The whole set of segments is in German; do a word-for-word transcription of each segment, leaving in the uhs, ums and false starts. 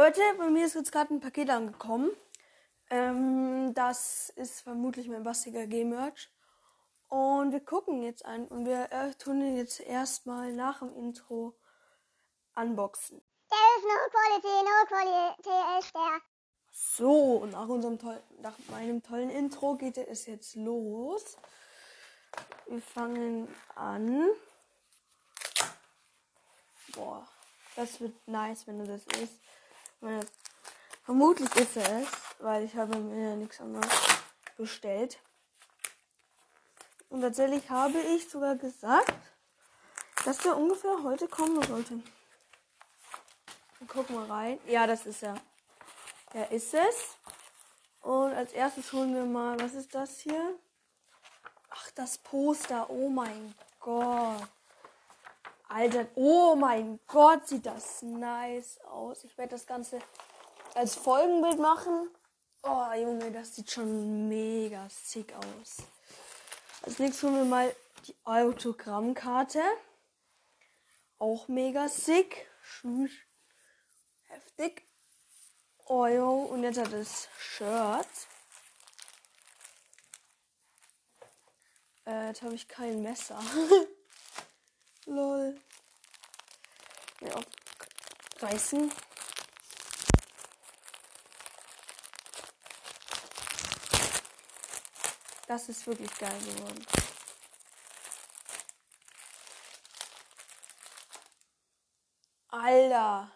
Leute, bei mir ist jetzt gerade ein Paket angekommen. Ähm, das ist vermutlich mein Bastiger G-Merch. Und wir gucken jetzt an und wir äh, tun ihn jetzt erstmal nach dem Intro unboxen. There is no quality, no quality is there. So, und nach unserem tollen, nach meinem tollen Intro geht es jetzt los. Wir fangen an. Boah, das wird nice, wenn du das isst. Meine, vermutlich ist er es, weil ich habe mir ja nichts anderes bestellt. Und tatsächlich habe ich sogar gesagt, dass der ungefähr heute kommen sollte. Dann gucken wir rein. Ja, das ist er. Er ist es. Und als erstes holen wir mal, was ist das hier? Ach, das Poster. Oh mein Gott. Alter, oh mein Gott, sieht das nice aus. Ich werde das Ganze als Folgenbild machen. Oh, Junge, das sieht schon mega sick aus. Als nächstes holen wir mal die Autogrammkarte. Auch mega sick. Heftig. Oh, jo. Und jetzt hat das Shirt. Äh, jetzt habe ich kein Messer. Lol. Ja, reißen. Das ist wirklich geil geworden. Alter.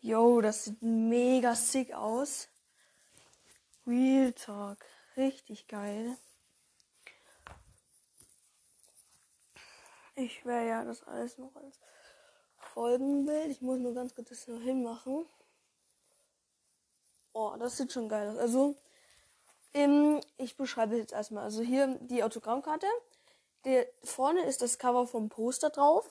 Yo, das sieht mega sick aus. Real Talk. Richtig geil. Ich werde ja das alles noch als Folgenbild. Ich muss nur ganz kurz das noch hinmachen. Oh, das sieht schon geil aus. Also, im, ich beschreibe jetzt erstmal. Also hier die Autogrammkarte. Der, vorne ist das Cover vom Poster drauf.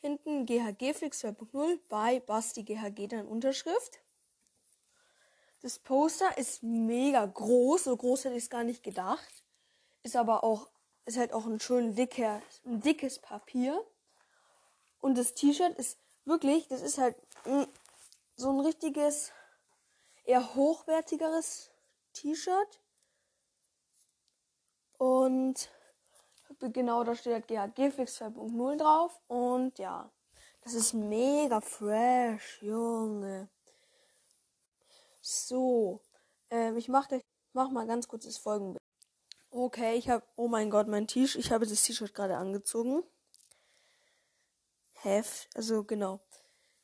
Hinten G H G-Fix zwei Punkt null bei Basti G H G, dann Unterschrift. Das Poster ist mega groß. So groß hätte ich es gar nicht gedacht. Ist aber auch... Ist halt auch ein schön dicker, ein dickes Papier. Und das T-Shirt ist wirklich, das ist halt so ein richtiges, eher hochwertigeres T-Shirt. Und genau, da steht halt G H G-Fix zwei Punkt null drauf. Und ja, das ist mega fresh, Junge. So, ähm, ich mach, mach mal ganz kurz das Folgenbild. Okay, ich habe, oh mein Gott, mein T-Shirt, ich habe das T-Shirt gerade angezogen. Heft, also genau.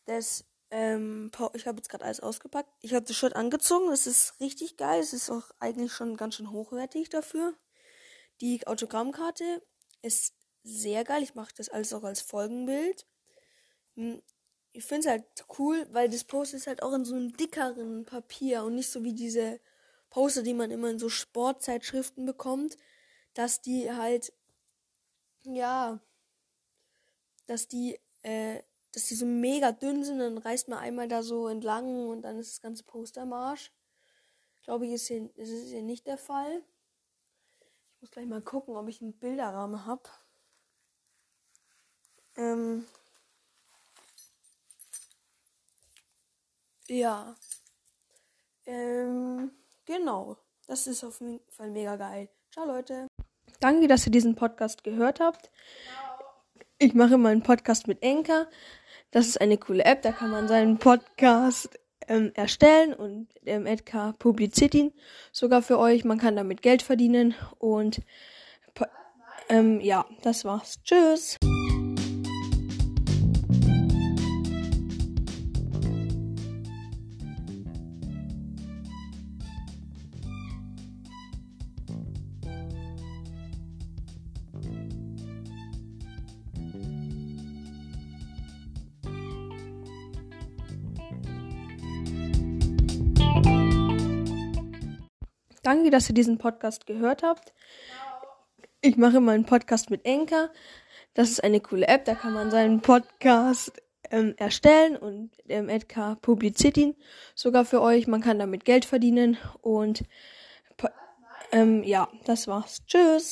Das, ähm, ich habe jetzt gerade alles ausgepackt. Ich habe das Shirt angezogen, das ist richtig geil. Es ist auch eigentlich schon ganz schön hochwertig dafür. Die Autogrammkarte ist sehr geil. Ich mache das alles auch als Folgenbild. Ich finde es halt cool, weil das Poster ist halt auch in so einem dickeren Papier und nicht so wie diese Poster, die man immer in so Sportzeitschriften bekommt, dass die halt, ja, dass die, äh, dass die so mega dünn sind, dann reißt man einmal da so entlang und dann ist das ganze Poster im Arsch. Glaube ich, ist hier, ist hier nicht der Fall. Ich muss gleich mal gucken, ob ich einen Bilderrahmen habe. Ähm. Ja. Ähm. Genau, das ist auf jeden Fall mega geil. Ciao, Leute. Danke, dass ihr diesen Podcast gehört habt. Ich mache immer einen Podcast mit Enka. Das ist eine coole App, da kann man seinen Podcast ähm, erstellen und ähm, Enka publiziert ihn sogar für euch. Man kann damit Geld verdienen und ähm, ja, das war's. Tschüss. Danke, dass ihr diesen Podcast gehört habt. Ich mache immer einen Podcast mit Anchor. Das ist eine coole App, da kann man seinen Podcast ähm, erstellen und ähm, Enka publiziert ihn sogar für euch. Man kann damit Geld verdienen und ähm, ja, das war's. Tschüss.